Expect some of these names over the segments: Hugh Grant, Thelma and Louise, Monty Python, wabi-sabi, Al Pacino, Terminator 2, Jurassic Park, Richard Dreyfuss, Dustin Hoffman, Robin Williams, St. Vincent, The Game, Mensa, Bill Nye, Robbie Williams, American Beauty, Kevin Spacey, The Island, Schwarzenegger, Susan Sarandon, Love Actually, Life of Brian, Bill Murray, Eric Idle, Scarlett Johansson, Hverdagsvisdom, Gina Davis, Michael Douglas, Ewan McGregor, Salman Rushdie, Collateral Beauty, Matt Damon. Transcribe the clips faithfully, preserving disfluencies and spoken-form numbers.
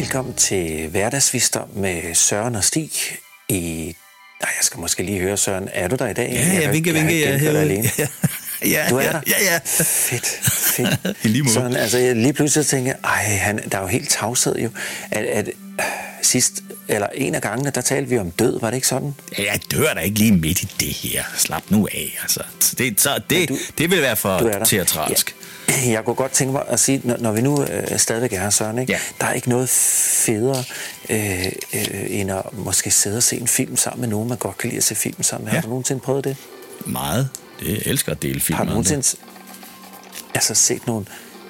Velkommen til Hverdagsvisdom med Søren og Stig. I... Ej, jeg skal måske lige høre, Søren. Er du der i dag? Ja, jeg vinker, vinker. Jeg er alene. Ja, ja, du er ja, der? Ja, ja. Fedt, fedt. I lige måde. Søren, altså jeg lige pludselig tænker, ej, han, der er jo helt tavshed jo. At, at sidst, eller en af gangene, der talte vi om død, var det ikke sådan? Ja, jeg dør da ikke lige midt i det her. Slap nu af, altså. Det, så det, du, det vil være for teatralsk. Jeg kunne godt tænke mig at sige, når vi nu øh, stadigvæk er her, Søren, ikke? Ja. Der er ikke noget federe øh, øh, end at måske sidde og se en film sammen med nogen, man godt kan lide at se film sammen med. Ja. Har du nogensinde prøvet det? Meget. Jeg elsker at dele film. Har du nogensinde altså, set nogle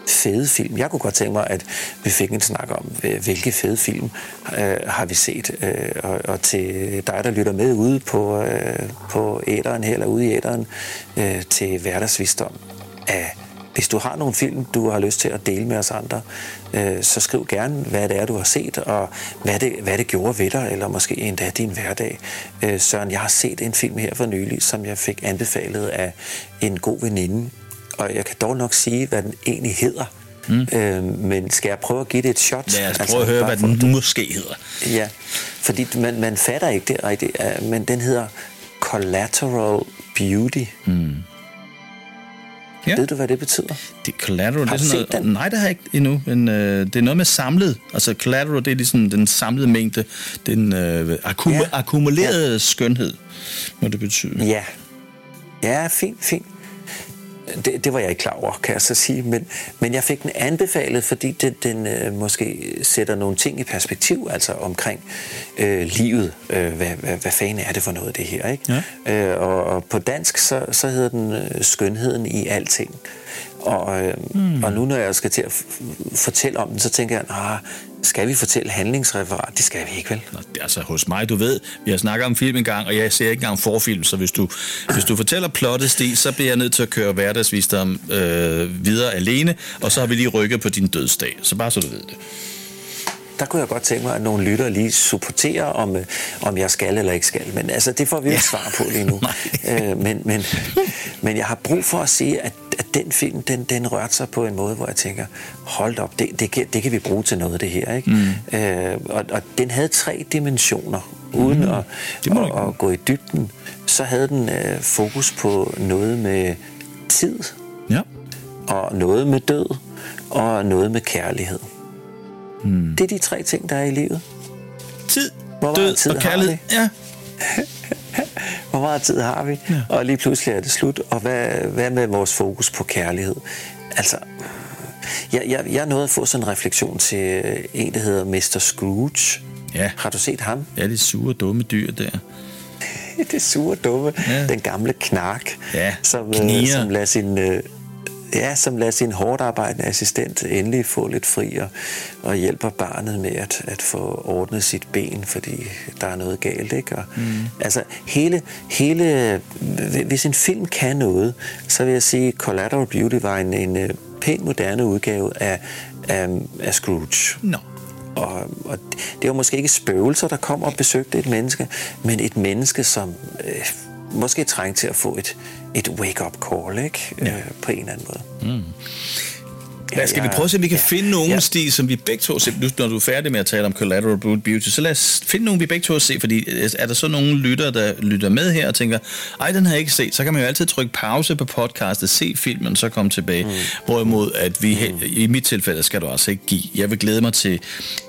fede film? Jeg kunne godt tænke mig, at vi fik en snak om, hvilke fede film øh, har vi set. Øh, og, og til dig, der lytter med ude på, øh, på æteren her, eller ude i æteren, øh, til Hverdagsvisdom af... Hvis du har nogle film, du har lyst til at dele med os andre, øh, så skriv gerne, hvad det er, du har set, og hvad det, hvad det gjorde ved dig, eller måske endda din hverdag. Øh, Søren, jeg har set en film her for nylig, som jeg fik anbefalet af en god veninde, og jeg kan dog nok sige, hvad den egentlig hedder. Mm. Øh, men skal jeg prøve at give det et shot? Lad os prøve altså, at høre, hvad den du... måske hedder. Ja, fordi man, man fatter ikke det rigtigt, men den hedder Collateral Beauty. Mm. Ja. Ved du, hvad det betyder? Det collateral, har du det er sådan set noget, den? Nej, det har jeg ikke endnu, men øh, det er noget med samlet. Altså collateral, det er ligesom den samlede mængde, den øh, akkum- ja. akkumulerede ja. skønhed, må det betyde. Ja, ja, fint, fint. Det, det var jeg ikke klar over, kan jeg så sige, men, men jeg fik den anbefalet, fordi den, den øh, måske sætter nogle ting i perspektiv, altså omkring øh, livet. Øh, hvad, hvad, hvad fanden er det for noget, det her, ikke? Ja. Øh, og, og på dansk, så, så hedder den øh, skønheden i alting. Og, øh, mm. og nu, når jeg skal til at f- fortælle om den, så tænker jeg, nah, skal vi fortælle handlingsreferat? Det skal vi ikke, vel? Nå, altså, hos mig, du ved, vi har snakket om film engang, og jeg ser ikke engang forfilm, så hvis du, hvis du fortæller plottet, Stig, så bliver jeg nødt til at køre Hverdagsvisdom øh, videre alene, og så har vi lige rykket på din dødsdag. Så bare så du ved det. Der kunne jeg godt tænke mig, at nogle lyttere lige supporterer, om, om jeg skal eller ikke skal. Men altså, det får vi jo ikke svar på lige nu. øh, men, men, men jeg har brug for at sige, at at den film, den, den rørte sig på en måde, hvor jeg tænker, hold op, det, det, kan, det kan vi bruge til noget, det her, ikke? Mm. Øh, og, og den havde tre dimensioner. Uden mm. at, at, at gå i dybden, så havde den øh, fokus på noget med tid, ja. Og noget med død, og noget med kærlighed. Mm. Det er de tre ting, der er i livet. Tid, hvor død tid og kærlighed. Ja. Hvor meget tid har vi? Ja. Og lige pludselig er det slut. Og hvad, hvad med vores fokus på kærlighed? Altså, jeg, jeg, jeg nåede at få sådan en refleksion til en, der hedder mister Scrooge. Ja. Har du set ham? Ja, det sure, dumme dyr der. Det sure, dumme. Ja. Den gamle knark, ja. som, som lader sin... Ja, som lader sin hårdt arbejdende assistent endelig få lidt fri og, og hjælper barnet med at, at få ordnet sit ben, fordi der er noget galt, ikke? Og, mm. altså, hele, hele... Hvis en film kan noget, så vil jeg sige, at Collateral Beauty var en, en pænt moderne udgave af, af, af Scrooge. No. Og, og det var måske ikke spøgelser, der kom og besøgte et menneske, men et menneske, som... Øh, måske trængte til at få et, et wake-up call, ikke? Ja. Øh, på en eller anden måde. Mm. Ja, skal jeg, vi prøve at se, om vi kan ja, finde nogen, ja. Stig, som vi begge to ser, når du er færdig med at tale om Collateral Beauty, så lad os finde nogen, vi begge to ser, fordi er der så nogen lytter, der lytter med her og tænker, ej, den har jeg ikke set, så kan man jo altid trykke pause på podcastet, se filmen, så komme tilbage. Mm. Hvorimod, at vi, mm. i mit tilfælde, skal du også ikke give. Jeg vil glæde mig til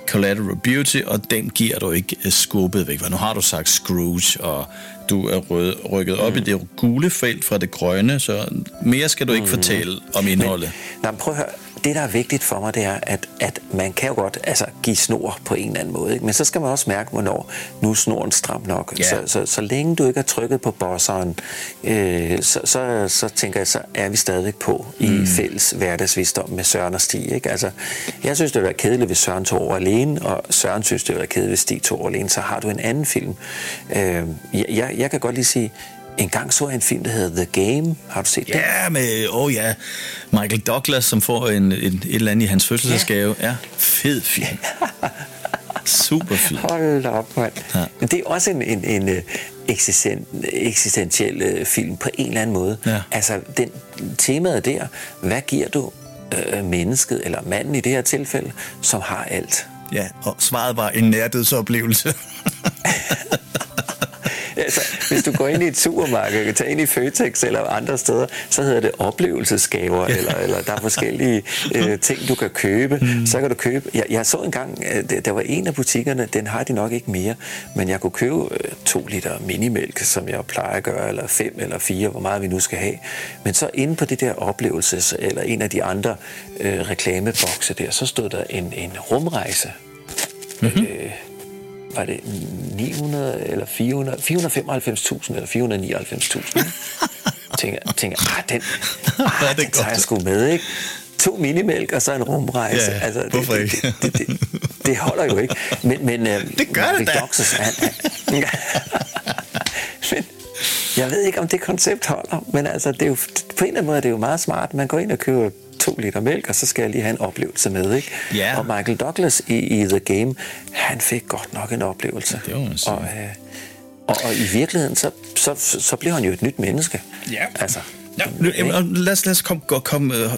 Collateral Beauty, og den giver du ikke skubbet væk. Nu har du sagt Scrooge, og du er rød, rykket op mm. i det gule felt fra det grønne, så mere skal du ikke mm. fortælle om indholdet. Men, nej, prøv at høre. Det, der er vigtigt for mig, det er, at, at man kan jo godt altså, give snor på en eller anden måde. Ikke? Men så skal man også mærke, hvornår nu er snoren stram nok. Yeah. Så, så, så længe du ikke har trykket på bosseren, øh, så, så, så tænker jeg, så er vi stadigvæk på i mm. fælles Hverdagsvisdom med Søren og Stig. Ikke? Altså, jeg synes, det ville være kedeligt, hvis Søren tog over alene, og Søren synes, det ville være kedeligt, hvis Stig tog over alene. Så har du en anden film. Øh, jeg, jeg kan godt lige sige... En gang så jeg en film, der hedder The Game. Har du set det? Ja, med oh ja, Michael Douglas, som får en, en, et eller andet i hans fødselsdagsgave. Ja. Ja, fed film. Super film. Hold op, mand. Ja. Men det er også en, en, en eksistent, eksistentiel film på en eller anden måde. Ja. Altså, den, temaet der, hvad giver du øh, mennesket, eller manden i det her tilfælde, som har alt? Ja, og svaret var en nærdødsoplevelse. Altså, hvis du går ind i et supermarked og tager ind i Føtex eller andre steder, så hedder det oplevelsesgaver, ja. eller, eller der er forskellige øh, ting, du kan købe. Mm. Så kan du købe... Jeg, jeg så engang, der var en af butikkerne, den har de nok ikke mere, men jeg kunne købe øh, to liter minimælk, som jeg plejer at gøre, eller fem eller fire, hvor meget vi nu skal have. Men så inde på det der oplevelses, eller en af de andre øh, reklamebokse der, så stod der en, en rumrejse. Mm-hmm. øh, Var det ni hundrede eller fire hundrede, fire hundrede femoghalvfems tusind eller fire hundrede nioghalvfems tusind? tænker, tænker, ah, den, ah, den tager jeg sgu med, ikke? To minimælk og så en rumrejse. Ja, ja. Altså, hvorfor det, ikke? Det, det, det, det holder jo ikke. Men, men, det gør det da. Men jeg ved ikke, om det koncept holder, men altså, det er jo, på en eller anden måde er det jo meget smart. Man går ind og køber to liter mælk, og så skal jeg lige have en oplevelse med, ikke? Yeah. Og Michael Douglas i, i The Game, han fik godt nok en oplevelse. Ja, det og, øh, og, og i virkeligheden, så, så, så bliver han jo et nyt menneske. Yeah. Altså, ja. Altså. Lad os, lad os komme kom, øh,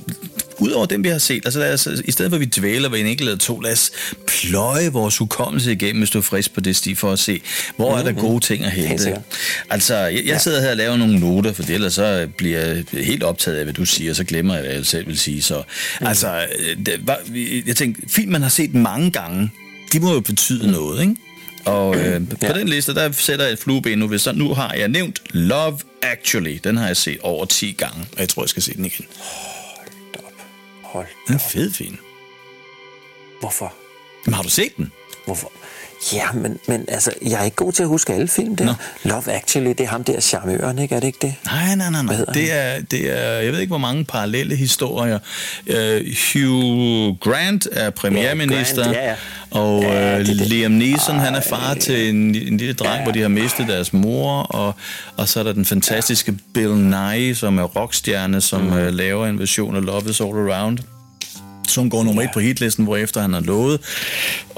ud over dem, vi har set. Altså, lad os, i stedet for, at vi dvæler ved en enkelt eller to, lad os pløje vores hukommelse igennem, hvis du er frisk på det, Stig, for at se, hvor mm-hmm. er der gode ting at hente. Altså, jeg, jeg ja. sidder her og laver nogle noter, for det, ellers så bliver jeg helt optaget af, hvad du siger, og så glemmer jeg, hvad jeg selv vil sige. Så, mm-hmm. altså, det var, jeg tænkte, film, man har set mange gange, de må jo betyde mm-hmm. noget, ikke? Og øh, ja. på den liste, der sætter jeg et flueben nu, hvis så nu har jeg nævnt Love Actually. Den har jeg set over ti gange, og jeg tror, jeg skal se den igen. Hold op. Hold op. Den er fed film. Hvorfor? Jamen, har du set den? Hvorfor? Ja, men, men altså, jeg er ikke god til at huske alle film der. Nå. Love Actually, det er ham der charmøren, ikke? Er det ikke det? Nej, nej, nej, nej. Det er, det er, jeg ved ikke, hvor mange parallelle historier. Uh, Hugh Grant er premierminister, yeah, Grant, yeah. og ja, det, det. Liam Neeson, han er far til en, en lille dreng, ja. hvor de har mistet deres mor, og, og så er der den fantastiske ja. Bill Nye, som er rockstjerne, som mm. uh, laver en version af Love Is All Around, som går nummer et på hitlisten, hvorefter han har lovet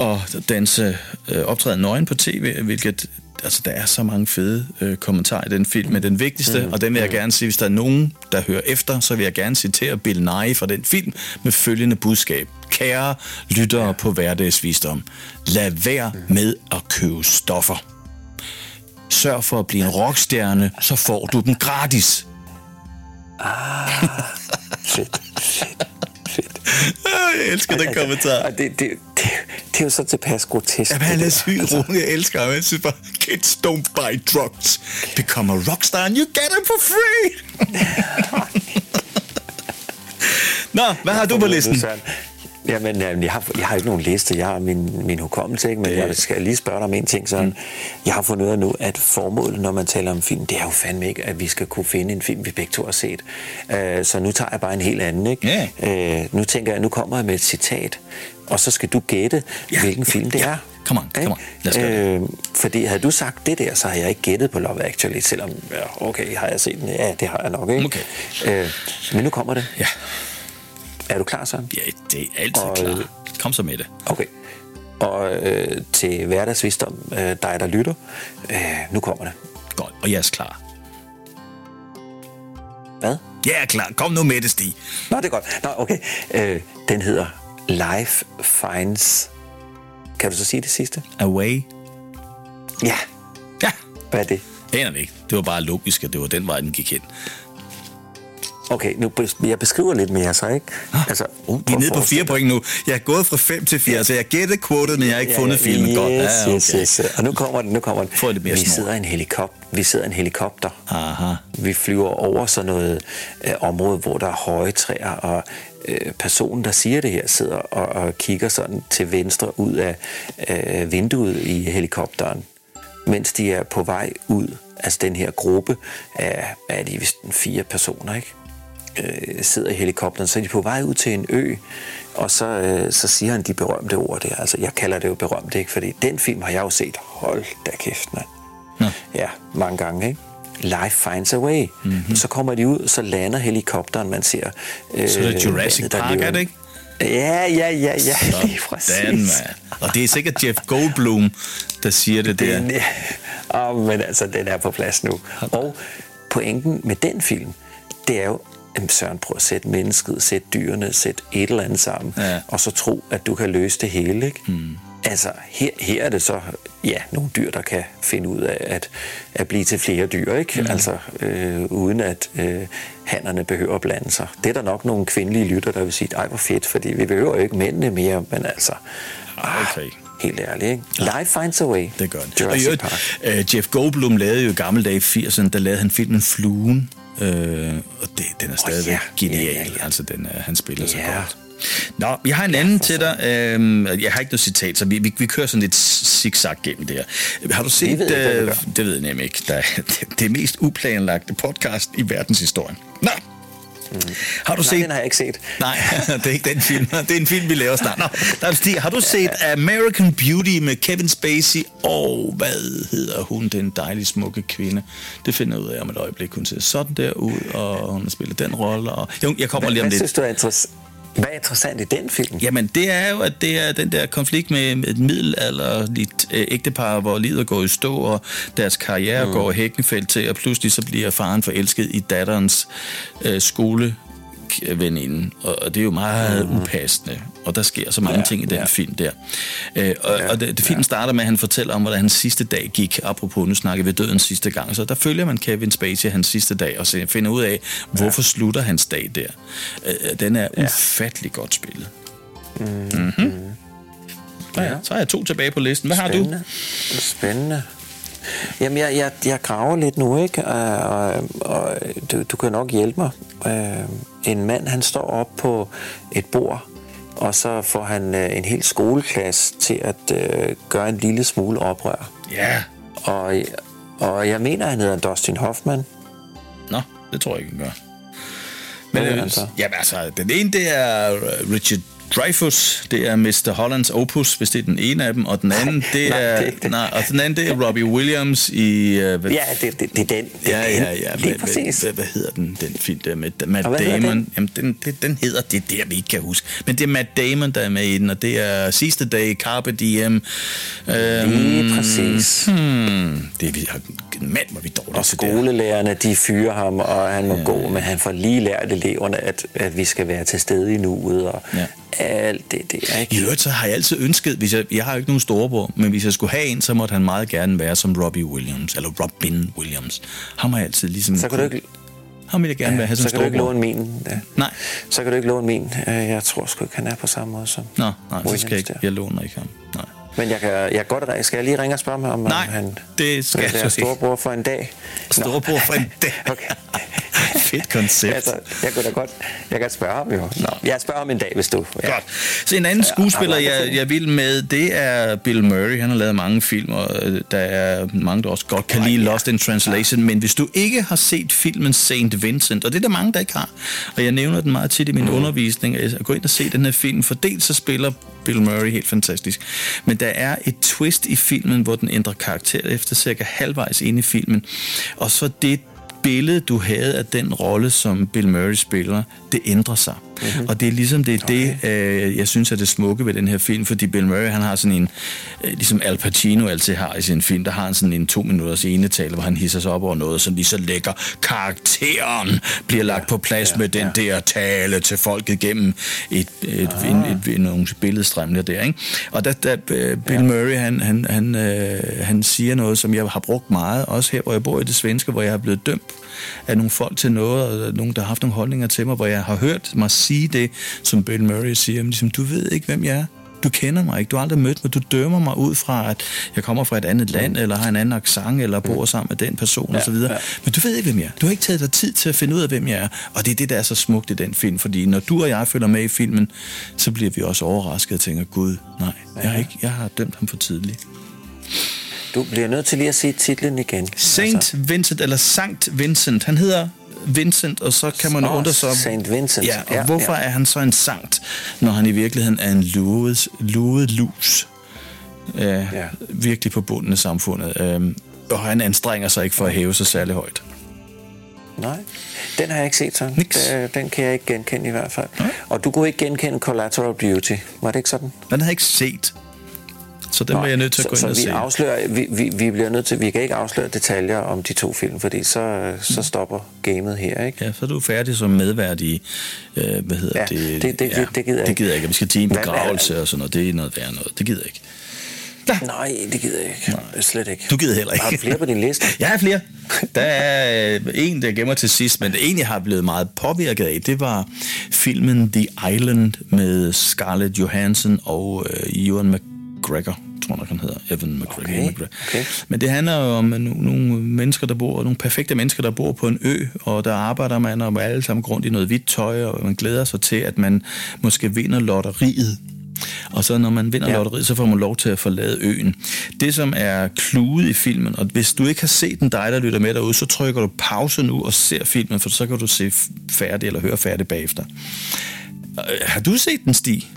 at danse øh, optræde nøgen på tv, hvilket, altså der er så mange fede øh, kommentarer i den film, men den vigtigste, mm. og den vil jeg gerne sige, hvis der er nogen, der hører efter, så vil jeg gerne citere Bill Nye fra den film med følgende budskab. Kære lyttere ja. på Hverdagsvisdom, lad være med at købe stoffer. Sørg for at blive en rockstjerne, så får du dem gratis. Ah, fedt, fedt. Jeg elsker den kommentar. Og det, det, det, det er jo så tilpas grotesk. Jamen, han er syg, Rune. Jeg elsker ham. Jeg synes bare, kids don't buy drugs. Become a rockstar and you get them for free. Nå, hvad har du på listen? Jamen, jeg har, jeg har ikke nogen liste. Jeg har min, min hukommelse, ikke? Men yeah. jeg skal lige spørge dig om en ting. Sådan. Mm. Jeg har fundet ud af nu, at formålet, når man taler om film, det er jo fandme ikke, at vi skal kunne finde en film, vi begge to har set. Uh, så nu tager jeg bare en helt anden, ikke? Yeah. Uh, nu tænker jeg, nu kommer jeg med et citat, og så skal du gætte, yeah. hvilken film det yeah. er. Come on, come on. Let's go. Øh, fordi havde du sagt det der, så har jeg ikke gættet på Love Actually, selvom, ja, okay, har jeg set den? Ja, det har jeg nok, ikke? Okay. Uh, men nu kommer det. Ja. Yeah. Er du klar, så? Ja, det er altid og, klar. Kom så med det. Okay. Og øh, til Hverdagsvisdom, øh, dig der lytter, øh, nu kommer det. Godt, og jeg er klar. Hvad? Jeg er klar. Kom nu med det, Stig. Nå, det er godt. Nå, okay. Øh, den hedder Life Finds... Kan du så sige det sidste? Away? Ja. Ja. Hvad er det? Aner vi ikke. Det var bare logisk, at det var den vej, den gik hen. Okay, nu jeg beskriver lidt mere, så ikke? Altså, oh, vi er nede på fire point nu. Jeg er gået fra fem til fire, så jeg gætter quotet, men jeg har ikke ja, fundet ja, filmen yes, godt. Ja, okay. yes, yes. Og nu kommer den, nu kommer den. Får det mere vi, sidder en helikopter. vi sidder i en helikopter. Aha. Vi flyver over sådan noget øh, område, hvor der er høje træer, og øh, personen, der siger det her, sidder og, og kigger sådan til venstre ud af øh, vinduet i helikopteren, mens de er på vej ud. Altså den her gruppe af, af de vist fire personer, ikke? Sidder i helikopteren, så er de på vej ud til en ø, og så, øh, så siger han de berømte ord der. Altså, jeg kalder det jo berømte, ikke? Fordi den film har jeg jo set. Hold da kæft, mand. Ja. ja, mange gange, ikke? Life finds a way. Mm-hmm. Så kommer de ud, så lander helikopteren, man ser... Øh, så er det Jurassic Park, er det ikke? Ja, ja, ja, ja. Sådan, lige præcis. Og det er sikkert Jeff Goldblum, der siger det der. Den, ja. oh, men altså, den er på plads nu. Og pointen med den film, det er jo, Søren, prøv at sætte mennesket, sætte dyrene, sætte et eller andet sammen, ja. Og så tro, at du kan løse det hele, ikke? Mm. Altså, her, her er det så, ja, nogle dyr, der kan finde ud af at, at blive til flere dyr, ikke? Mm. Altså, øh, uden at øh, hannerne behøver at blande sig. Det er der nok nogle kvindelige lytter, der vil sige, ej, hvor fedt, fordi vi behøver jo ikke mændene mere, men altså... Okay. Helt ærligt, ikke? Life finds a way. Det gør det. Jurassic og Park. Uh, Jeff Goldblum lavede jo i gamle dage i firserne, der lavede han filmen Fluen, uh, og det, den er stadigvæk oh, ja. genial. Ja, ja, ja. Altså, den, uh, han spiller ja. så godt. Nå, jeg har en anden til dig. Uh, jeg har ikke noget citat, så vi, vi, vi kører sådan lidt zigzag gennem det her. Har du set... Det ved jeg, uh, det, det ved jeg nemlig ikke. Der, det, det mest uplanlagte podcast i verdenshistorien. Nå! Mm. Har du Nej, set... den har jeg ikke set. Nej, det er ikke den film. Det er en film, vi laver snart. Nå, der er stil. Har du set American Beauty med Kevin Spacey? Og oh, hvad hedder hun? Den dejlige, smukke kvinde. Det finder jeg ud af om et øjeblik. Hun ser sådan der ud, og hun spiller den rolle. Og... Jeg kommer lige om lidt. Hvad synes du er interessant? Hvad er interessant i den film? Jamen, det er jo, at det er den der konflikt med et middelalderligt ægtepar, hvor livet går i stå, og deres karriere mm. går hækkenfældt til, og pludselig så bliver faren forelsket i datterens øh, skoleveninde. Og det er jo meget mm. upassende, og der sker så mange ja, ting i den ja. film der. Øh, og ja, og det, det film ja. starter med, at han fortæller om, hvordan hans sidste dag gik, apropos, nu snakkede vi døden sidste gang, så der følger man Kevin Spacey hans sidste dag, og så finder ud af, hvorfor ja. slutter hans dag der. Øh, den er ja. ufattelig godt spillet. Mm. Mm-hmm. Mm. Ja. Ja, så har jeg to tilbage på listen. Hvad Spændende. har du? Spændende. Jamen, jeg, jeg, jeg graver lidt nu, ikke? Og, og, og du, du kan nok hjælpe mig. En mand, han står op på et bord, og så får han øh, en hel skoleklasse til at øh, gøre en lille smule oprør. Ja. Yeah. Og, og jeg mener, han hedder Dustin Hoffman. Nå, det tror jeg ikke, han gør. Men øh, altså? Jamen, altså, den ene, det er Richard Dreyfuss, det er mister Holland's Opus, hvis det er den ene af dem, og den anden, nej, det er nej, det, det. nej, og den anden, det er Robbie Williams i øh, hvad, ja, det, det, det er den, det ja, er den. Ja, ja, ja, lige præcis. Hvad, hvad, hvad hedder den den film der med Matt Damon? Jamen den, det, den hedder det der vi ikke kan huske, men det er Matt Damon der er med i den, og det er Sidste Dag, Carpe Diem. Øhm, lige præcis. Hmm, det er vi har mand var vi dårlige. Og skolelærerne, de fyrer ham, og han må ja, gå, men han får lige lært eleverne, at, at vi skal være til stede i nuet, og ja. alt det der. Ikke? I øvrigt, så har jeg altid ønsket, hvis jeg, jeg har jo ikke nogen storebror, men hvis jeg skulle have en, så måtte han meget gerne være som Robbie Williams, eller Robin Williams. Ham har jeg altid ligesom... Så kan du ikke... Ham vil jeg gerne ja, være have som storebror. Så kan du ikke låne min. Ja. Nej. Så kan du ikke låne min. Jeg tror sgu ikke, han er på samme måde som Nå, nej, Williams, så skal jeg ikke. Jeg låner ikke ham. Nej. Men jeg kan, jeg godt ringe. Skal jeg lige ringe og spørge mig, om Nej, han det skal være storebror for en dag? Storebror for en dag? Okay. Fedt koncept. Altså, jeg kan da godt jeg kan spørge ham, jo. Nå. Jeg spørger ham en dag, hvis du... Ja. Godt. Så en anden så, skuespiller, jeg, jeg vil med, det er Bill Murray. Han har lavet mange film, og der er mange, der også godt kan lide Lost in Translation. Ja. Men hvis du ikke har set filmen Saint Vincent, og det er der mange, der ikke har, og jeg nævner den meget tit i min mm. undervisning, at gå ind og se den her film, for dels så spiller Bill Murray helt fantastisk, men der er et twist i filmen, hvor den ændrer karakter efter cirka halvvejs inde i filmen, og så det billede, du havde af den rolle, som Bill Murray spiller, det ændrer sig. Mm-hmm. Og det er ligesom det, okay. det øh, jeg synes er det smukke ved den her film, fordi Bill Murray, han har sådan en, øh, ligesom Al Pacino altid har i sin film, der har han sådan en to minutters enetale, hvor han hisser sig op over noget, som lige så lægger karakteren, bliver lagt på plads ja, ja, med den ja. der tale til folket gennem et, et, ah. en, et, et, nogle billedstrømler der, ikke? Og der, der øh, Bill ja. Murray, han, han, han, øh, han siger noget, som jeg har brugt meget, også her, hvor jeg bor i det svenske, hvor jeg er blevet dømt af nogle folk til noget, og nogen, der har haft nogle holdninger til mig, hvor jeg har hørt mig sige det, som Bill Murray siger, men ligesom, du ved ikke, hvem jeg er. Du kender mig ikke. Du har aldrig mødt mig. Du dømmer mig ud fra, at jeg kommer fra et andet land, eller har en anden accent, eller bor sammen med den person, ja, og så videre. Ja. Men du ved ikke, hvem jeg er. Du har ikke taget dig tid til at finde ud af, hvem jeg er. Og det er det, der er så smukt i den film, fordi når du og jeg følger med i filmen, så bliver vi også overrasket og tænker, Gud, nej, jeg har, ikke, jeg har dømt ham for tidligt. Du bliver nødt til lige at se titlen igen. Saint Vincent, eller Sankt Vincent. Han hedder Vincent, og så kan man oh, undre sig om... Saint Vincent. Ja, og ja, hvorfor ja. er han så en sankt, når han i virkeligheden er en luet, luet lus? Uh, ja. Virkelig på bunden af samfundet. Uh, og han anstrenger sig ikke for at hæve sig særlig højt. Nej, den har jeg ikke set sådan. Den, den kan jeg ikke genkende i hvert fald. Nej. Og du kunne ikke genkende Collateral Beauty. Var det ikke sådan? Den har jeg ikke set. Så den var jeg nødt til at gå ind og se. Afslører, vi, vi, vi bliver nødt til, vi kan ikke afsløre detaljer om de to film, fordi så, så stopper gamet her, ikke? Ja, så er du færdig som medvært i, øh, hvad hedder ja, det? Det, det, ja, det, det gider jeg ikke. Det gider jeg ikke. Vi skal til en begravelse og sådan noget. Det er noget værre noget. Det gider jeg ikke. Da. Nej, det gider jeg ikke. Nej. Slet ikke. Du gider heller ikke. Har du flere på din liste? Jeg har flere. Der er øh, en, der gemmer til sidst, men det egentlig har blevet meget påvirket af, det var filmen The Island med Scarlett Johansson og øh, Ewan McGregor. McGregor, tror jeg, han hedder. Evan McGregor. Okay, okay. Men det handler jo om nogle mennesker, der bor, nogle perfekte mennesker, der bor på en ø, og der arbejder man og alle sammen rundt i noget hvidt tøj, og man glæder sig til, at man måske vinder lotteriet. Og så når man vinder ja. lotteriet, så får man lov til at forlade øen. Det, som er kludet i filmen, og hvis du ikke har set den, dig der lytter med derude, så trykker du pause nu og ser filmen, for så kan du se færdig eller høre færdig bagefter. Har du set den, Stig?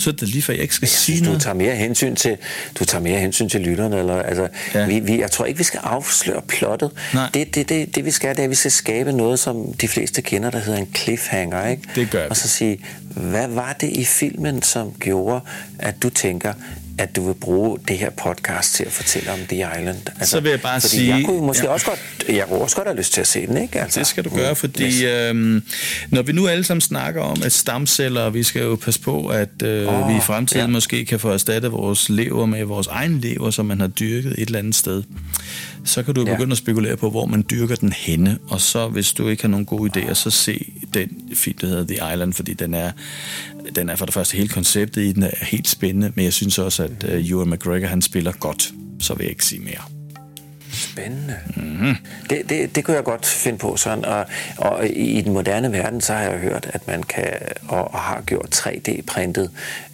Så det lige for jeg ikke skal jeg sige synes, noget. Du tager mere hensyn til du tager mere hensyn til lytterne eller altså ja. vi, vi jeg tror ikke vi skal afsløre plottet. Det, det det det vi skal det er at vi skal skabe noget som de fleste kender der hedder en cliffhanger, ikke? Det gør vi. Og så sige hvad var det i filmen som gjorde at du tænker at du vil bruge det her podcast til at fortælle om The Island. Altså, så vil jeg bare sige... Jeg kunne måske ja. også godt... Jeg kunne også godt have lyst til at se den, ikke? Altså, det skal du gøre, fordi... Øh, når vi nu alle sammen snakker om, at stamceller, vi skal jo passe på, at øh, oh, vi i fremtiden ja. måske kan få erstattet vores lever med vores egen lever, som man har dyrket et eller andet sted. Så kan du begynde ja. at spekulere på, hvor man dyrker den henne. Og så, hvis du ikke har nogen gode idéer, så se den film, der hedder The Island, fordi den er... Den er for det første hele konceptet i den er helt spændende, men jeg synes også, at uh, Ewan McGregor han spiller godt, så vil jeg ikke sige mere. Spændende. Mm-hmm. Det, det, det kunne jeg godt finde på, sådan. Og, og i den moderne verden, så har jeg hørt, at man kan og, og har gjort tre D-printet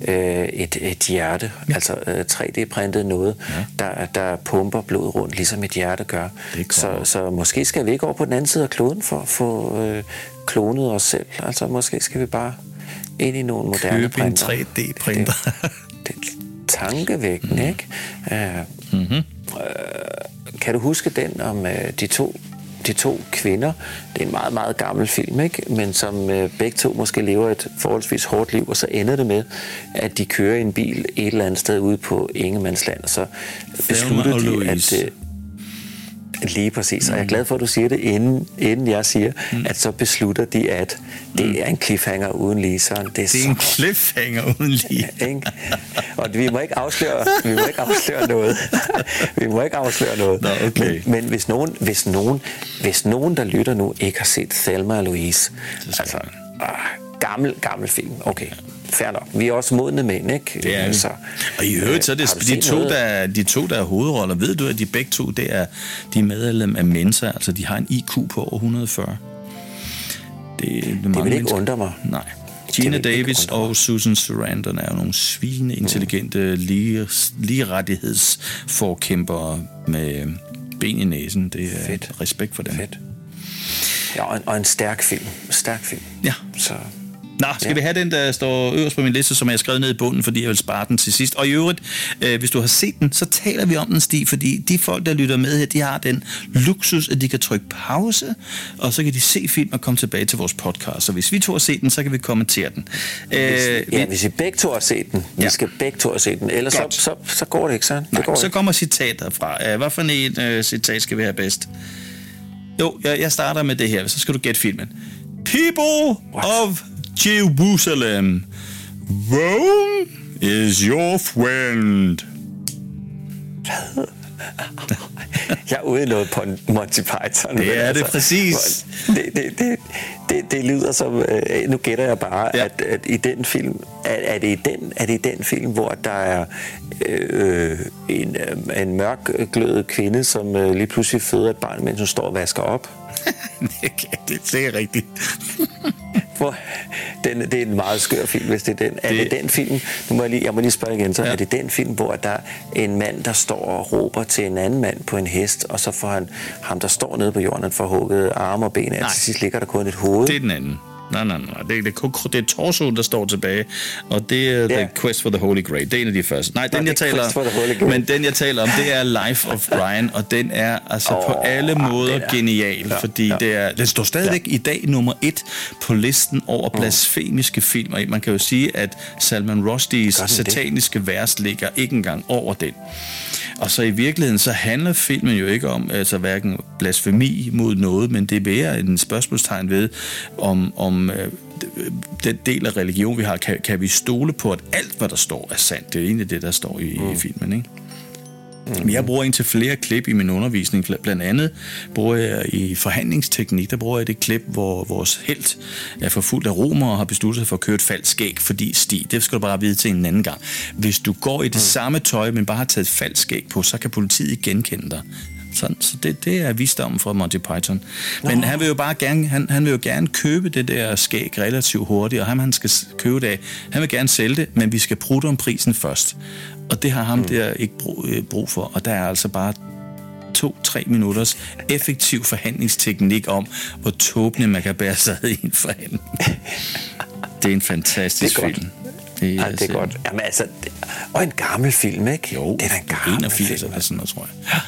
øh, et, et hjerte. Ja. Altså øh, tre D-printet noget, ja. der, der pumper blod rundt, ligesom et hjerte gør. Så, så måske skal vi ikke over på den anden side af kloden for at få øh, klonet os selv. Altså måske skal vi bare... ind i nogle moderne printer. Køb en tre D-printer. Det, det er tankevækkende, mm. ikke? Uh, mm-hmm. uh, kan du huske den om uh, de, to, de to kvinder? Det er en meget, meget gammel film, ikke? Men som uh, begge to måske lever et forholdsvis hårdt liv, og så ender det med, at de kører i en bil et eller andet sted ude på ingenmandsland, og så beslutter de, at... Uh, Lige præcis, og jeg er glad for, at du siger det, inden, inden jeg siger, mm. at så beslutter de, at det er en cliffhanger uden lige, Søren. Det er, det er en cliffhanger uden lige. Og vi må ikke afsløre, vi må ikke afsløre noget. Vi må ikke afsløre noget. Nå, okay. Men, men hvis, nogen, hvis, nogen, hvis nogen, der lytter nu, ikke har set Thelma og Louise, altså, ah, gammel, gammel film, okay. Fair nok. Vi er også modne mænd, ikke? Det er så, og i øvrigt, så er det de to, der, de to, der er hovedroller. Ved du, at de begge to, det er, de er medlem af Mensa, altså de har en I Q på over et hundrede og fyrre. Det, det, det vil ikke mennesker. Undre mig. Nej. Gina Davis og Susan Sarandon er jo nogle svine intelligente lige, ligerettighedsforkæmpere med ben i næsen. Det er fedt. Respekt for dem. Fedt. Ja, og en, og en stærk film. Stærk film. Ja. Så... Nå, skal ja. vi have den, der står øverst på min liste, som jeg har skrevet ned i bunden, fordi jeg vil spare den til sidst. Og i øvrigt, øh, hvis du har set den, så taler vi om den, Stig, fordi de folk, der lytter med her, de har den luksus, at de kan trykke pause, og så kan de se film og komme tilbage til vores podcast. Så hvis vi to har set den, så kan vi kommentere den. Hvis, øh, ja, vi, hvis I begge to har set den, ja. vi skal begge to har set den, ellers så, så, så går det ikke, sådan. Det går så kommer citater fra. Hvad for en øh, citat skal vi have bedst? Jo, jeg, jeg starter med det her, så skal du gætte filmen. People What? of... Jerusalem, Rome is your friend. Hvad? Jeg er ude i noget på Monty Python. Det er det altså, præcis. Det, det, det, det, det lyder som... Øh, nu gætter jeg bare, ja. at, at i den film... Er, er, det i den, er det i den film, hvor der er øh, en, øh, en mørkglødet kvinde, som øh, lige pludselig føder et barn, mens hun står og vasker op? Det er rigtigt. Den, det er en meget skør film, hvis det er den. Er det, det den film, nu må jeg lige, jeg må lige spørge igen, så ja. er det den film, hvor der er en mand, der står og råber til en anden mand på en hest, og så får han ham, der står nede på jorden, han får hugget arme og ben, og til sidst ligger der kun et hoved? Det er den anden. Nej, nej, nej. Det er, det er, det er torso, der står tilbage, og det er yeah. The Quest for the Holy Grail. Det er en af de første. Nej, den no, jeg taler om, men den jeg taler om, det er Life of Brian, og den er altså oh, på alle måder ah, genial, ja, fordi ja. det er, den står stadigvæk ja. i dag nummer et på listen over blasfemiske oh. filmer. Man kan jo sige, at Salman Rushdies sataniske det? vers ligger ikke engang over den. Og så i virkeligheden, så handler filmen jo ikke om altså hverken blasfemi mod noget, men det er mere en spørgsmålstegn ved, om, om øh, den del af religion, vi har, kan, kan vi stole på, at alt, hvad der står, er sandt. Det er egentlig det, der står i, mm. i filmen, ikke? Mm. Jeg bruger en til flere klip i min undervisning. Blandt andet bruger jeg i forhandlingsteknik, der bruger jeg det klip, hvor vores helt er forfulgt af romer og har besluttet sig for at køre et falsk skæg, fordi sti, det skal du bare vide til en anden gang. Hvis du går i det mm. samme tøj, men bare har taget et falsk skæg på, så kan politiet genkende dig. Sådan, så det, det er visdommen fra Monty Python. Men wow. han vil jo bare gerne, han, han vil jo gerne købe det der skæg relativt hurtigt, og ham han skal købe det af, han vil gerne sælge det, men vi skal prutte om prisen først. Og det har ham mm. der ikke brug, øh, brug for, og der er altså bare to-tre minutters effektiv forhandlingsteknik om, hvor tåbende man kan bære sig i en forhandling. Det er en fantastisk det er film. Det er, Ej, det er godt. Jamen, altså, det, og en gammel film, ikke? Jo, det er en gammel enogfirs film. Eller sådan noget, tror jeg.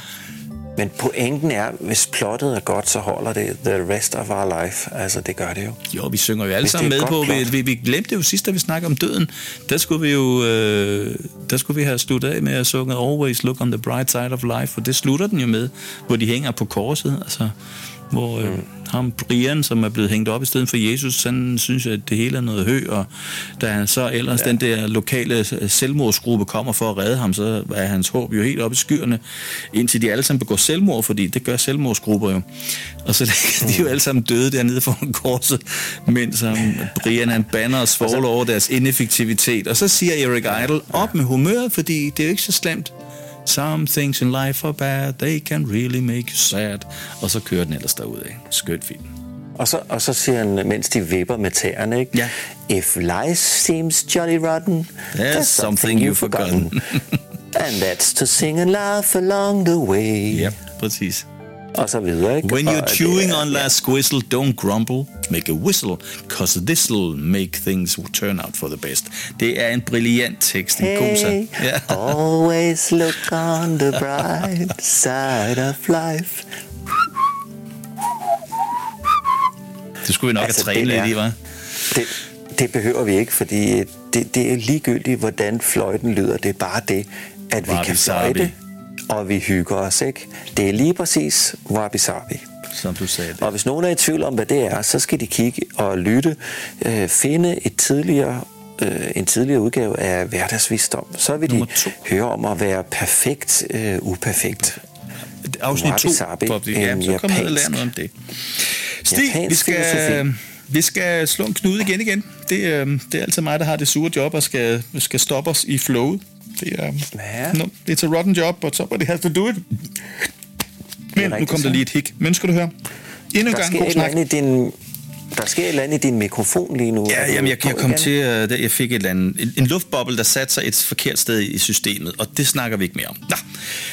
Men pointen er, hvis plottet er godt, så holder det the rest of our life. Altså, det gør det jo. Jo, vi synger jo alle hvis sammen med på. Vi, vi, vi glemte jo sidst, da vi snakkede om døden. Der skulle vi jo øh, der skulle vi have sluttet af med at synge Always Look on the Bright Side of Life, for det slutter den jo med, hvor de hænger på korset. Altså, hvor øh, mm. ham, Brian, som er blevet hængt op i stedet for Jesus, han synes, at det hele er noget hø, og da han så ellers ja. den der lokale selvmordsgruppe kommer for at redde ham, så er hans håb jo helt oppe i skyerne, indtil de alle sammen begår selvmord, fordi det gør selvmordsgrupper jo. Og så mm. de er jo alle sammen døde dernede foran korset, mens ham, Brian han banner og svogler så over deres ineffektivitet. Og så siger Eric Idle, op med humøret, fordi det er jo ikke så slemt. Some things in life are bad, they can really make you sad. Og så kører den ellers derudad. Skønt film. Og så, og så siger han, mens de vipper med tæerne, ikke? Ja. If life seems jolly rotten, there's, there's something you've forgotten. forgotten. And that's to sing and laugh along the way. Ja, præcis. Og så videre, ikke? When you're chewing on last squistle, don't grumble. Make a whistle, cause this'll make things turn out for the best. Det er en brilliant tekst, hey, en god sang. Yeah. Always look on the bright side of life. Det skulle vi nok altså, have trænet lidt i, hva'? Det, det behøver vi ikke, fordi det, det er ligegyldigt, hvordan fløjten lyder. Det er bare det, at vi Wabi kan fløjte. Sabi. Og vi hygger os, ikke? Det er lige præcis wabi-sabi. Som du sagde det. Og hvis nogen er i tvivl om, hvad det er, så skal de kigge og lytte. Øh, finde et tidligere, øh, en tidligere udgave af Hverdagsvisdom. Så vil de høre om at være perfekt, øh, uperfekt. Afsnit to. Wabi-sabi, ja, så kommer jeg og lærer noget om det. Stig, vi skal, vi skal slå en knude igen igen. Det, øh, det er altid mig, der har det sure job og skal, skal stoppe os i flowet. Det er, no, it's a rotten job, but somebody has to do it. Men nu kom der lige et hik. Men skal du høre? Endnu en gang god snak. Der sker et eller andet i din mikrofon lige nu. Ja, jamen, jeg, jeg kom til, uh, jeg fik et eller andet, en, en luftboble, der satte sig et forkert sted i systemet, og det snakker vi ikke mere om. Nå.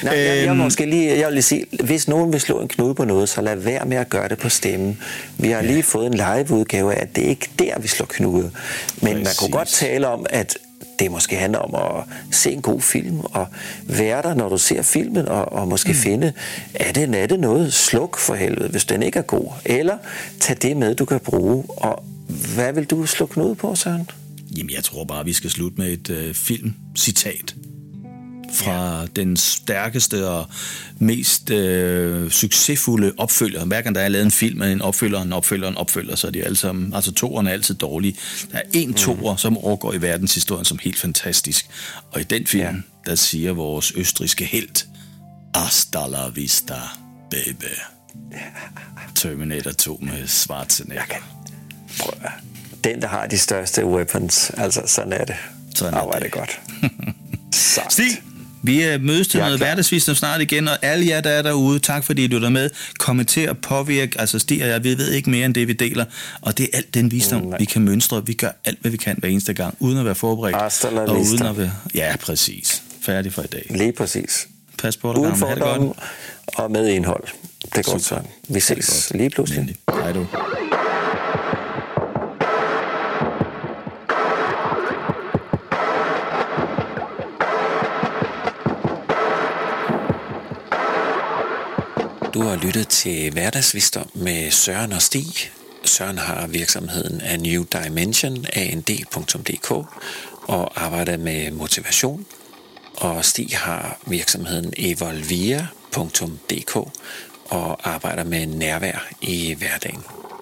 Nej, øhm. jeg, jeg, måske lige, jeg vil lige sige, hvis nogen vil slå en knude på noget, så lad være med at gøre det på stemmen. Vi har ja. lige fået en liveudgave af, at det er ikke der, vi slår knude. Men Præcis. man kunne godt tale om, at det måske handler om at se en god film, og være der, når du ser filmen, og, og måske mm. finde, er det, er det noget? Sluk for helvede, hvis den ikke er god. Eller tag det med, du kan bruge. Og hvad vil du slukke noget på, Søren? Jamen, jeg tror bare, vi skal slutte med et øh, filmcitat fra ja. den stærkeste og mest øh, succesfulde opfølger. Hver gang der er lavet en film med en opfølger, en opfølger, en opfølger, så er de alle sammen, altså toerne er altid dårlige. Der er en toer, mm. som overgår i verdenshistorien som helt fantastisk. Og i den film, ja. der siger vores østrigske helt, hasta la vista, baby. Terminator to med Schwarzenegger. Kan... Prøv at... Den, der har de største weapons, altså sådan er det. Sådan er det. Oh, er det godt. Stig, vi mødes til noget Hverdagsvisdom snart igen, og alle jer, der er derude, tak fordi I lytter med. Kommenter og påvirk, altså Stig og jeg, vi ved ikke mere end det, vi deler, og det er alt den visdom, mm, vi kan mønstre. Vi gør alt, hvad vi kan hver eneste gang, uden at være forberedt. Og uden at være... Ja, præcis. Færdig for i dag. Lige præcis. Pas på dig, uden fordomme og med indhold. Det er godt, så. Vi ses lige pludselig. Hej du. Du har lyttet til Hverdagsvisdom med Søren og Stig. Søren har virksomheden A New Dimension, a n d punktum d k, og arbejder med motivation. Og Stig har virksomheden evolvia punktum d k og arbejder med nærvær i hverdagen.